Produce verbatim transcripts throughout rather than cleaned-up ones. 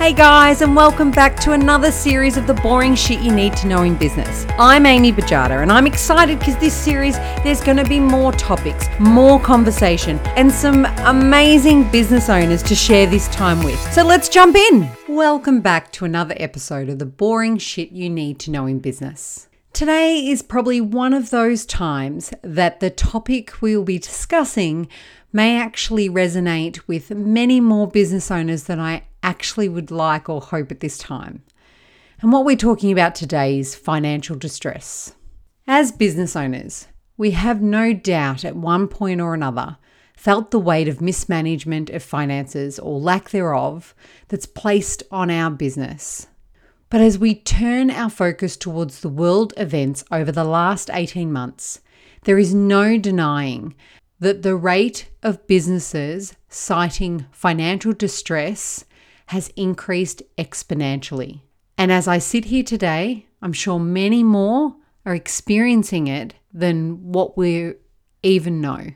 Hey guys, and welcome back to another series of the boring shit you need to know in business. I'm Amy Bajada, and I'm excited because this series, there's going to be more topics, more conversation, and some amazing business owners to share this time with. So let's jump in. Welcome back to another episode of the boring shit you need to know in business. Today is probably one of those times that the topic we'll be discussing may actually resonate with many more business owners than I actually would like or hope at this time. And what we're talking about today is financial distress. As business owners, we have no doubt at one point or another felt the weight of mismanagement of finances or lack thereof that's placed on our business. But as we turn our focus towards the world events over the last eighteen months, there is no denying that the rate of businesses citing financial distress has increased exponentially. And as I sit here today, I'm sure many more are experiencing it than what we even know.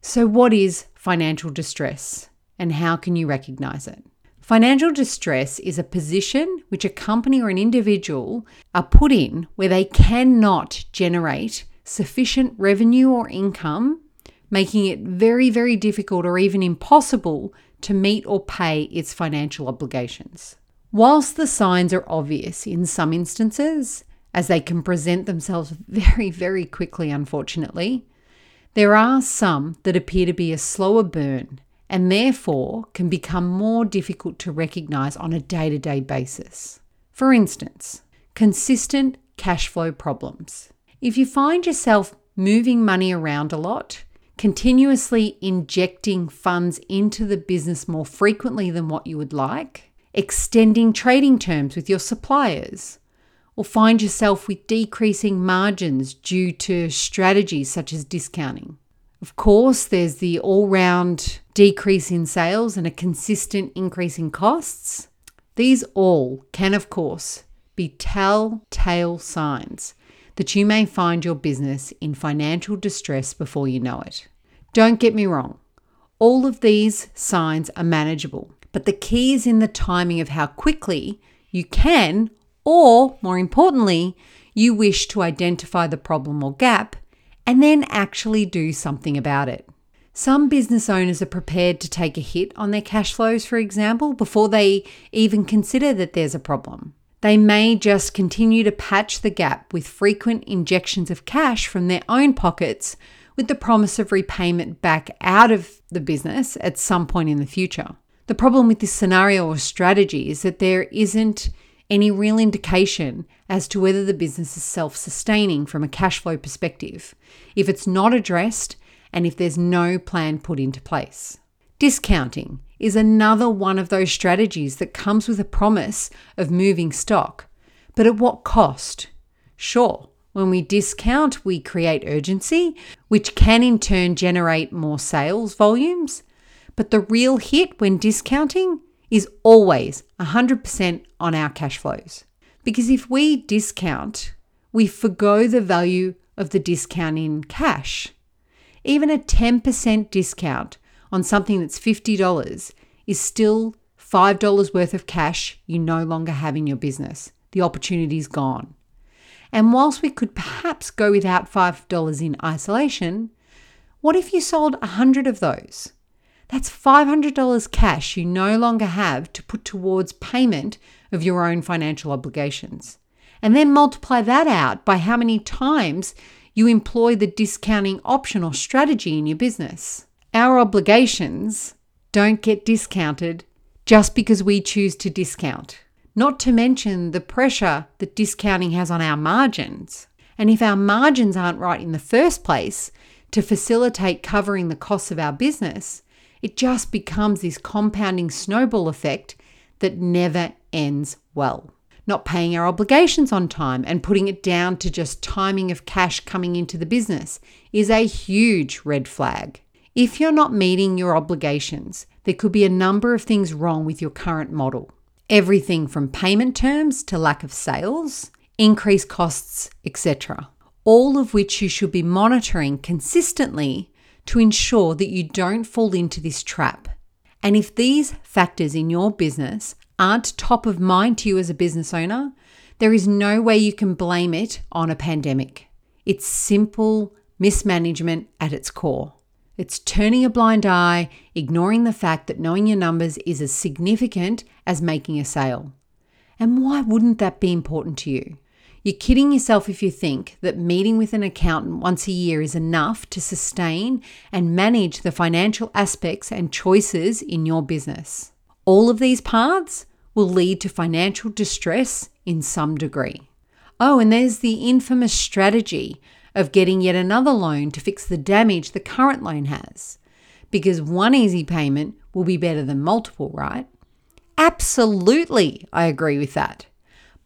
So what is financial distress and how can you recognize it? Financial distress is a position which a company or an individual are put in where they cannot generate sufficient revenue or income, making it very, very difficult or even impossible to meet or pay its financial obligations. Whilst the signs are obvious in some instances, as they can present themselves very, very quickly, unfortunately, there are some that appear to be a slower burn and therefore can become more difficult to recognise on a day-to-day basis. For instance, consistent cash flow problems. If you find yourself moving money around a lot, continuously injecting funds into the business more frequently than what you would like, extending trading terms with your suppliers, or find yourself with decreasing margins due to strategies such as discounting. Of course, there's the all-round decrease in sales and a consistent increase in costs. These all can, of course, be telltale signs that you may find your business in financial distress before you know it. Don't get me wrong, all of these signs are manageable, but the key is in the timing of how quickly you can, or more importantly, you wish to identify the problem or gap and then actually do something about it. Some business owners are prepared to take a hit on their cash flows, for example, before they even consider that there's a problem. They may just continue to patch the gap with frequent injections of cash from their own pockets with the promise of repayment back out of the business at some point in the future. The problem with this scenario or strategy is that there isn't any real indication as to whether the business is self-sustaining from a cash flow perspective, if it's not addressed and if there's no plan put into place. Discounting is another one of those strategies that comes with a promise of moving stock, but at what cost? Sure, when we discount, we create urgency, which can in turn generate more sales volumes, but the real hit when discounting is always one hundred percent on our cash flows. Because if we discount, we forgo the value of the discount in cash. Even a ten percent discount on something that's fifty dollars is still five dollars worth of cash you no longer have in your business. The opportunity's gone. And whilst we could perhaps go without five dollars in isolation, what if you sold one hundred of those? That's five hundred dollars cash you no longer have to put towards payment of your own financial obligations. And then multiply that out by how many times you employ the discounting option or strategy in your business. Our obligations don't get discounted just because we choose to discount, not to mention the pressure that discounting has on our margins. And if our margins aren't right in the first place to facilitate covering the costs of our business, it just becomes this compounding snowball effect that never ends well. Not paying our obligations on time and putting it down to just timing of cash coming into the business is a huge red flag. If you're not meeting your obligations, there could be a number of things wrong with your current model. Everything from payment terms to lack of sales, increased costs, et cetera. All of which you should be monitoring consistently to ensure that you don't fall into this trap. And if these factors in your business aren't top of mind to you as a business owner, there is no way you can blame it on a pandemic. It's simple mismanagement at its core. It's turning a blind eye, ignoring the fact that knowing your numbers is as significant as making a sale. And why wouldn't that be important to you? You're kidding yourself if you think that meeting with an accountant once a year is enough to sustain and manage the financial aspects and choices in your business. All of these paths will lead to financial distress in some degree. Oh, and there's the infamous strategy of getting yet another loan to fix the damage the current loan has, because one easy payment will be better than multiple, right? Absolutely, I agree with that,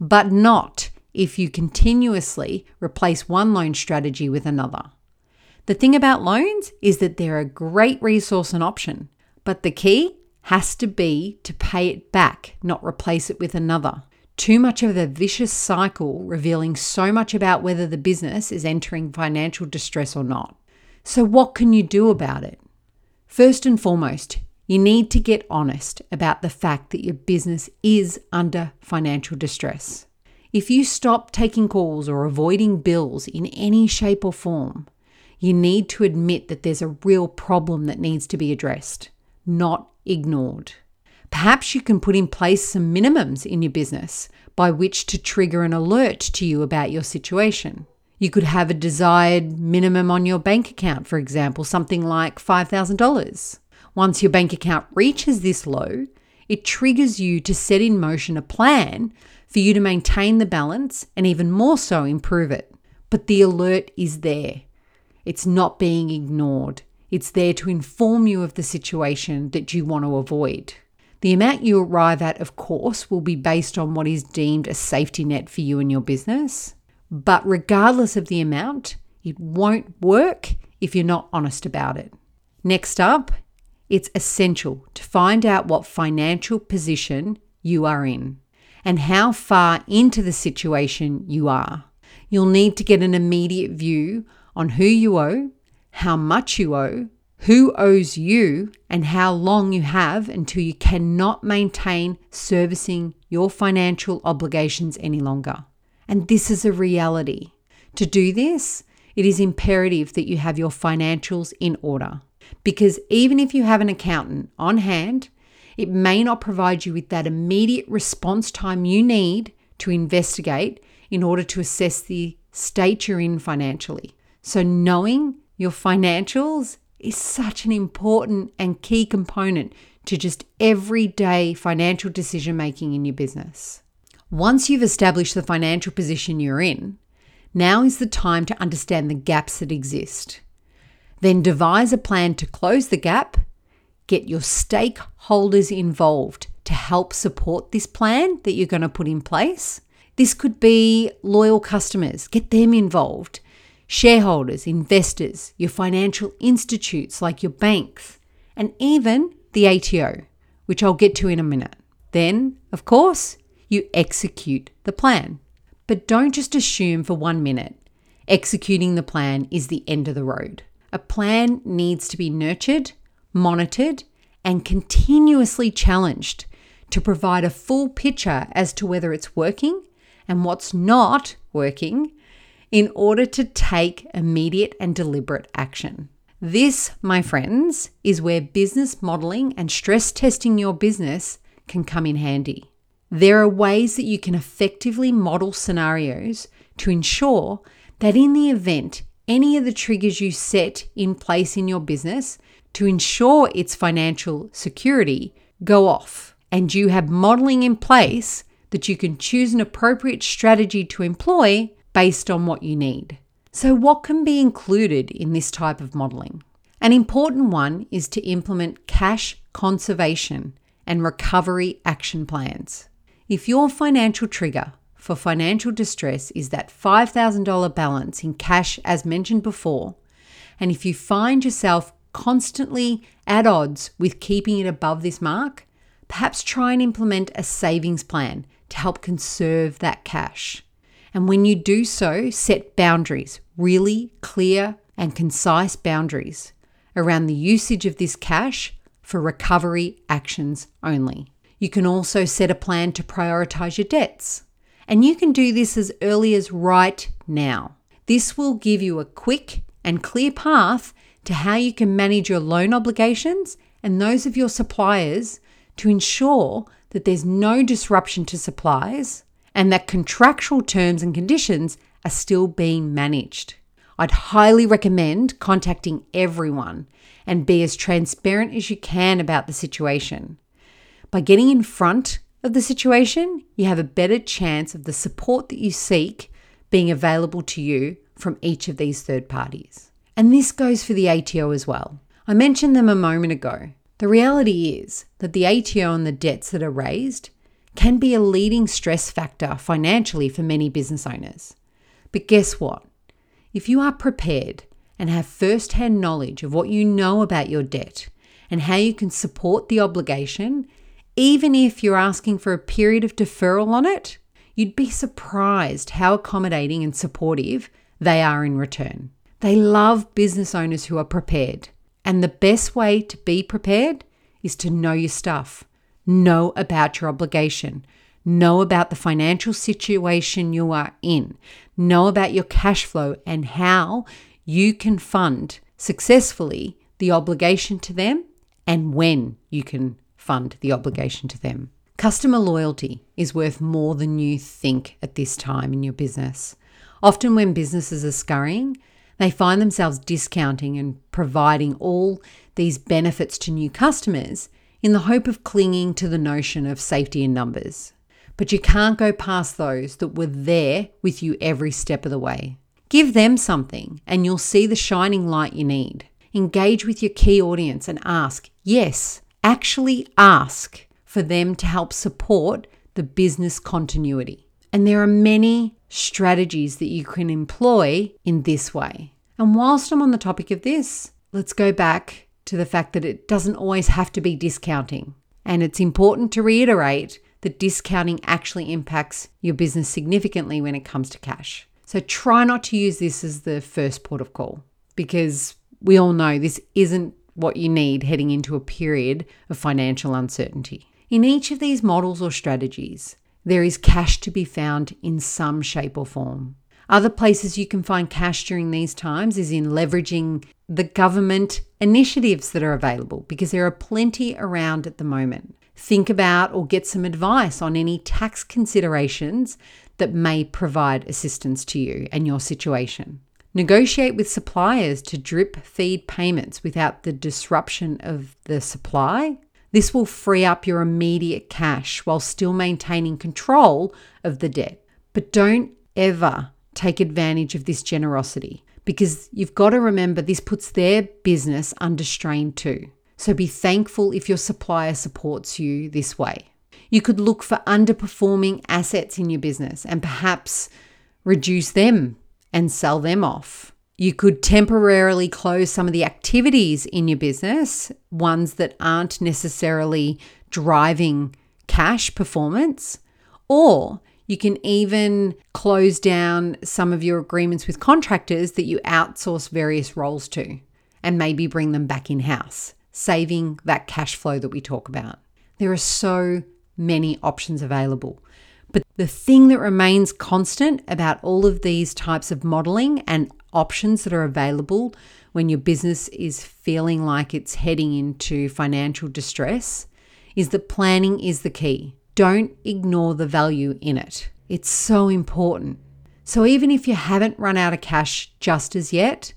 but not if you continuously replace one loan strategy with another. The thing about loans is that they're a great resource and option, but the key has to be to pay it back, not replace it with another. Too much of a vicious cycle revealing so much about whether the business is entering financial distress or not. So what can you do about it? First and foremost, you need to get honest about the fact that your business is under financial distress. If you stop taking calls or avoiding bills in any shape or form, you need to admit that there's a real problem that needs to be addressed, not ignored. Perhaps you can put in place some minimums in your business by which to trigger an alert to you about your situation. You could have a desired minimum on your bank account, for example, something like five thousand dollars. Once your bank account reaches this low, it triggers you to set in motion a plan for you to maintain the balance and even more so improve it. But the alert is there. It's not being ignored. It's there to inform you of the situation that you want to avoid. The amount you arrive at, of course, will be based on what is deemed a safety net for you and your business. But regardless of the amount, it won't work if you're not honest about it. Next up, it's essential to find out what financial position you are in and how far into the situation you are. You'll need to get an immediate view on who you owe, how much you owe, who owes you, and how long you have until you cannot maintain servicing your financial obligations any longer. And this is a reality. To do this, it is imperative that you have your financials in order, because even if you have an accountant on hand, it may not provide you with that immediate response time you need to investigate in order to assess the state you're in financially. So knowing your financials is such an important and key component to just everyday financial decision making in your business. Once you've established the financial position you're in, now is the time to understand the gaps that exist. Then devise a plan to close the gap. Get your stakeholders involved to help support this plan that you're going to put in place. This could be loyal customers. Get them involved. Shareholders, investors, your financial institutes like your banks, and even the A T O, which I'll get to in a minute. Then, of course, you execute the plan. But don't just assume for one minute executing the plan is the end of the road. A plan needs to be nurtured, monitored, and continuously challenged to provide a full picture as to whether it's working and what's not working in order to take immediate and deliberate action. This, my friends, is where business modeling and stress testing your business can come in handy. There are ways that you can effectively model scenarios to ensure that in the event any of the triggers you set in place in your business to ensure its financial security go off, and you have modeling in place that you can choose an appropriate strategy to employ based on what you need. So what can be included in this type of modeling? An important one is to implement cash conservation and recovery action plans. If your financial trigger for financial distress is that five thousand dollars balance in cash as mentioned before, and if you find yourself constantly at odds with keeping it above this mark, perhaps try and implement a savings plan to help conserve that cash. And when you do so, set boundaries, really clear and concise boundaries around the usage of this cash for recovery actions only. You can also set a plan to prioritize your debts. And you can do this as early as right now. This will give you a quick and clear path to how you can manage your loan obligations and those of your suppliers to ensure that there's no disruption to supplies and that contractual terms and conditions are still being managed. I'd highly recommend contacting everyone and be as transparent as you can about the situation. By getting in front of the situation, you have a better chance of the support that you seek being available to you from each of these third parties. And this goes for the A T O as well. I mentioned them a moment ago. The reality is that the A T O and the debts that are raised can be a leading stress factor financially for many business owners. But guess what? If you are prepared and have first-hand knowledge of what you know about your debt and how you can support the obligation, even if you're asking for a period of deferral on it, you'd be surprised how accommodating and supportive they are in return. They love business owners who are prepared. And the best way to be prepared is to know your stuff, know about your obligation, know about the financial situation you are in, know about your cash flow and how you can fund successfully the obligation to them and when you can fund the obligation to them. Customer loyalty is worth more than you think at this time in your business. Often when businesses are scurrying, they find themselves discounting and providing all these benefits to new customers in the hope of clinging to the notion of safety in numbers. But you can't go past those that were there with you every step of the way. Give them something and you'll see the shining light you need. Engage with your key audience and ask, yes, actually ask for them to help support the business continuity. And there are many strategies that you can employ in this way. And whilst I'm on the topic of this, let's go back to the fact that it doesn't always have to be discounting. And it's important to reiterate that discounting actually impacts your business significantly when it comes to cash. So try not to use this as the first port of call, because we all know this isn't what you need heading into a period of financial uncertainty. In each of these models or strategies, there is cash to be found in some shape or form. Other places you can find cash during these times is in leveraging the government initiatives that are available, because there are plenty around at the moment. Think about or get some advice on any tax considerations that may provide assistance to you and your situation. Negotiate with suppliers to drip feed payments without the disruption of the supply. This will free up your immediate cash while still maintaining control of the debt. But don't ever take advantage of this generosity, because you've got to remember this puts their business under strain too. So be thankful if your supplier supports you this way. You could look for underperforming assets in your business and perhaps reduce them and sell them off. You could temporarily close some of the activities in your business, ones that aren't necessarily driving cash performance, or you can even close down some of your agreements with contractors that you outsource various roles to and maybe bring them back in-house, saving that cash flow that we talk about. There are so many options available. But the thing that remains constant about all of these types of modeling and options that are available when your business is feeling like it's heading into financial distress is that planning is the key. Don't ignore the value in it. It's so important. So even if you haven't run out of cash just as yet,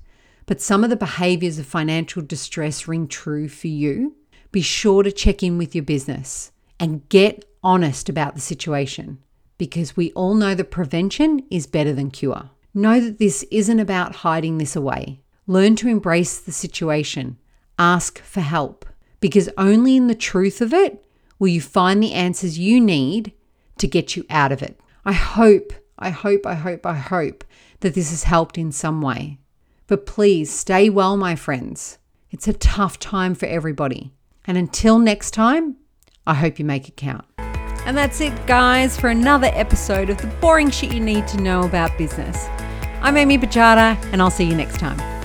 but some of the behaviors of financial distress ring true for you, be sure to check in with your business and get honest about the situation, because we all know that prevention is better than cure. Know that this isn't about hiding this away. Learn to embrace the situation. Ask for help, because only in the truth of it will you find the answers you need to get you out of it. I hope, I hope, I hope, I hope that this has helped in some way. But please stay well, my friends. It's a tough time for everybody. And until next time, I hope you make it count. And that's it, guys, for another episode of the boring shit you need to know about business. I'm Amy Bajada, and I'll see you next time.